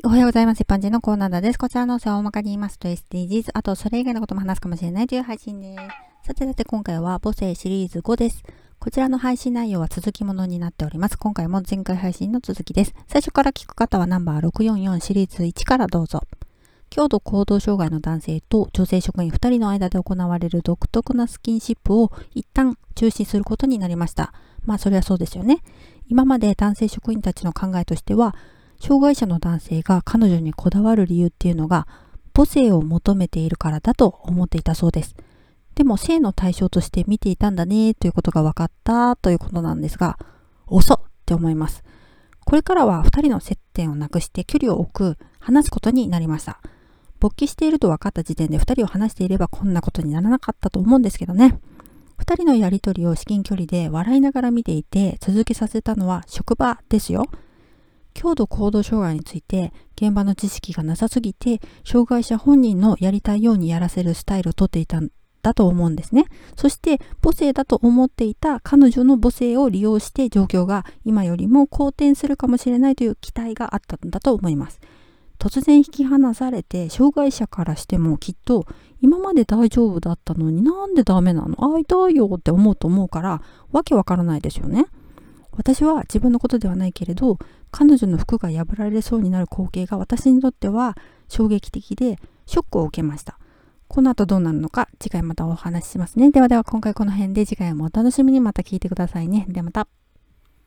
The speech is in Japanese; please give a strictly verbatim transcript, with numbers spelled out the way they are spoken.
はい、おはようございます。一般人のコーナーです。こちらの世話を大まかに言いますと エスディージーズ、あとそれ以外のことも話すかもしれないという配信です。さてさて今回は母性シリーズごです。こちらの配信内容は続きものになっております。今回も前回配信の続きです。最初から聞く方はナンバーろくよんよんシリーズいちからどうぞ。強度行動障害の男性と女性職員ふたりの間で行われる独特なスキンシップを一旦中止することになりました。まあそれはそうですよね。今まで男性職員たちの考えとしては、障害者の男性が彼女にこだわる理由っていうのが母性を求めているからだと思っていたそうです。でも性の対象として見ていたんだねということが分かったということなんですが、遅って思います。これからはふたりの接点をなくして距離を置く、話すことになりました。勃起していると分かった時点でふたりを話していればこんなことにならなかったと思うんですけどね。ふたりのやりとりを至近距離で笑いながら見ていて続けさせたのは職場ですよ。強度行動障害について現場の知識がなさすぎて障害者本人のやりたいようにやらせるスタイルをとっていたんだと思うんですね。そして母性だと思っていた彼女の母性を利用して状況が今よりも好転するかもしれないという期待があったんだと思います。突然引き離されて障害者からしてもきっと今まで大丈夫だったのになんでダメなの、会いたいよって思うと思うからわけわからないですよね。私は自分のことではないけれど彼女の服が破られそうになる光景が私にとっては衝撃的でショックを受けました。この後どうなるのか次回またお話ししますね。ではでは今回この辺で次回もお楽しみにまた聞いてくださいね。ではまた。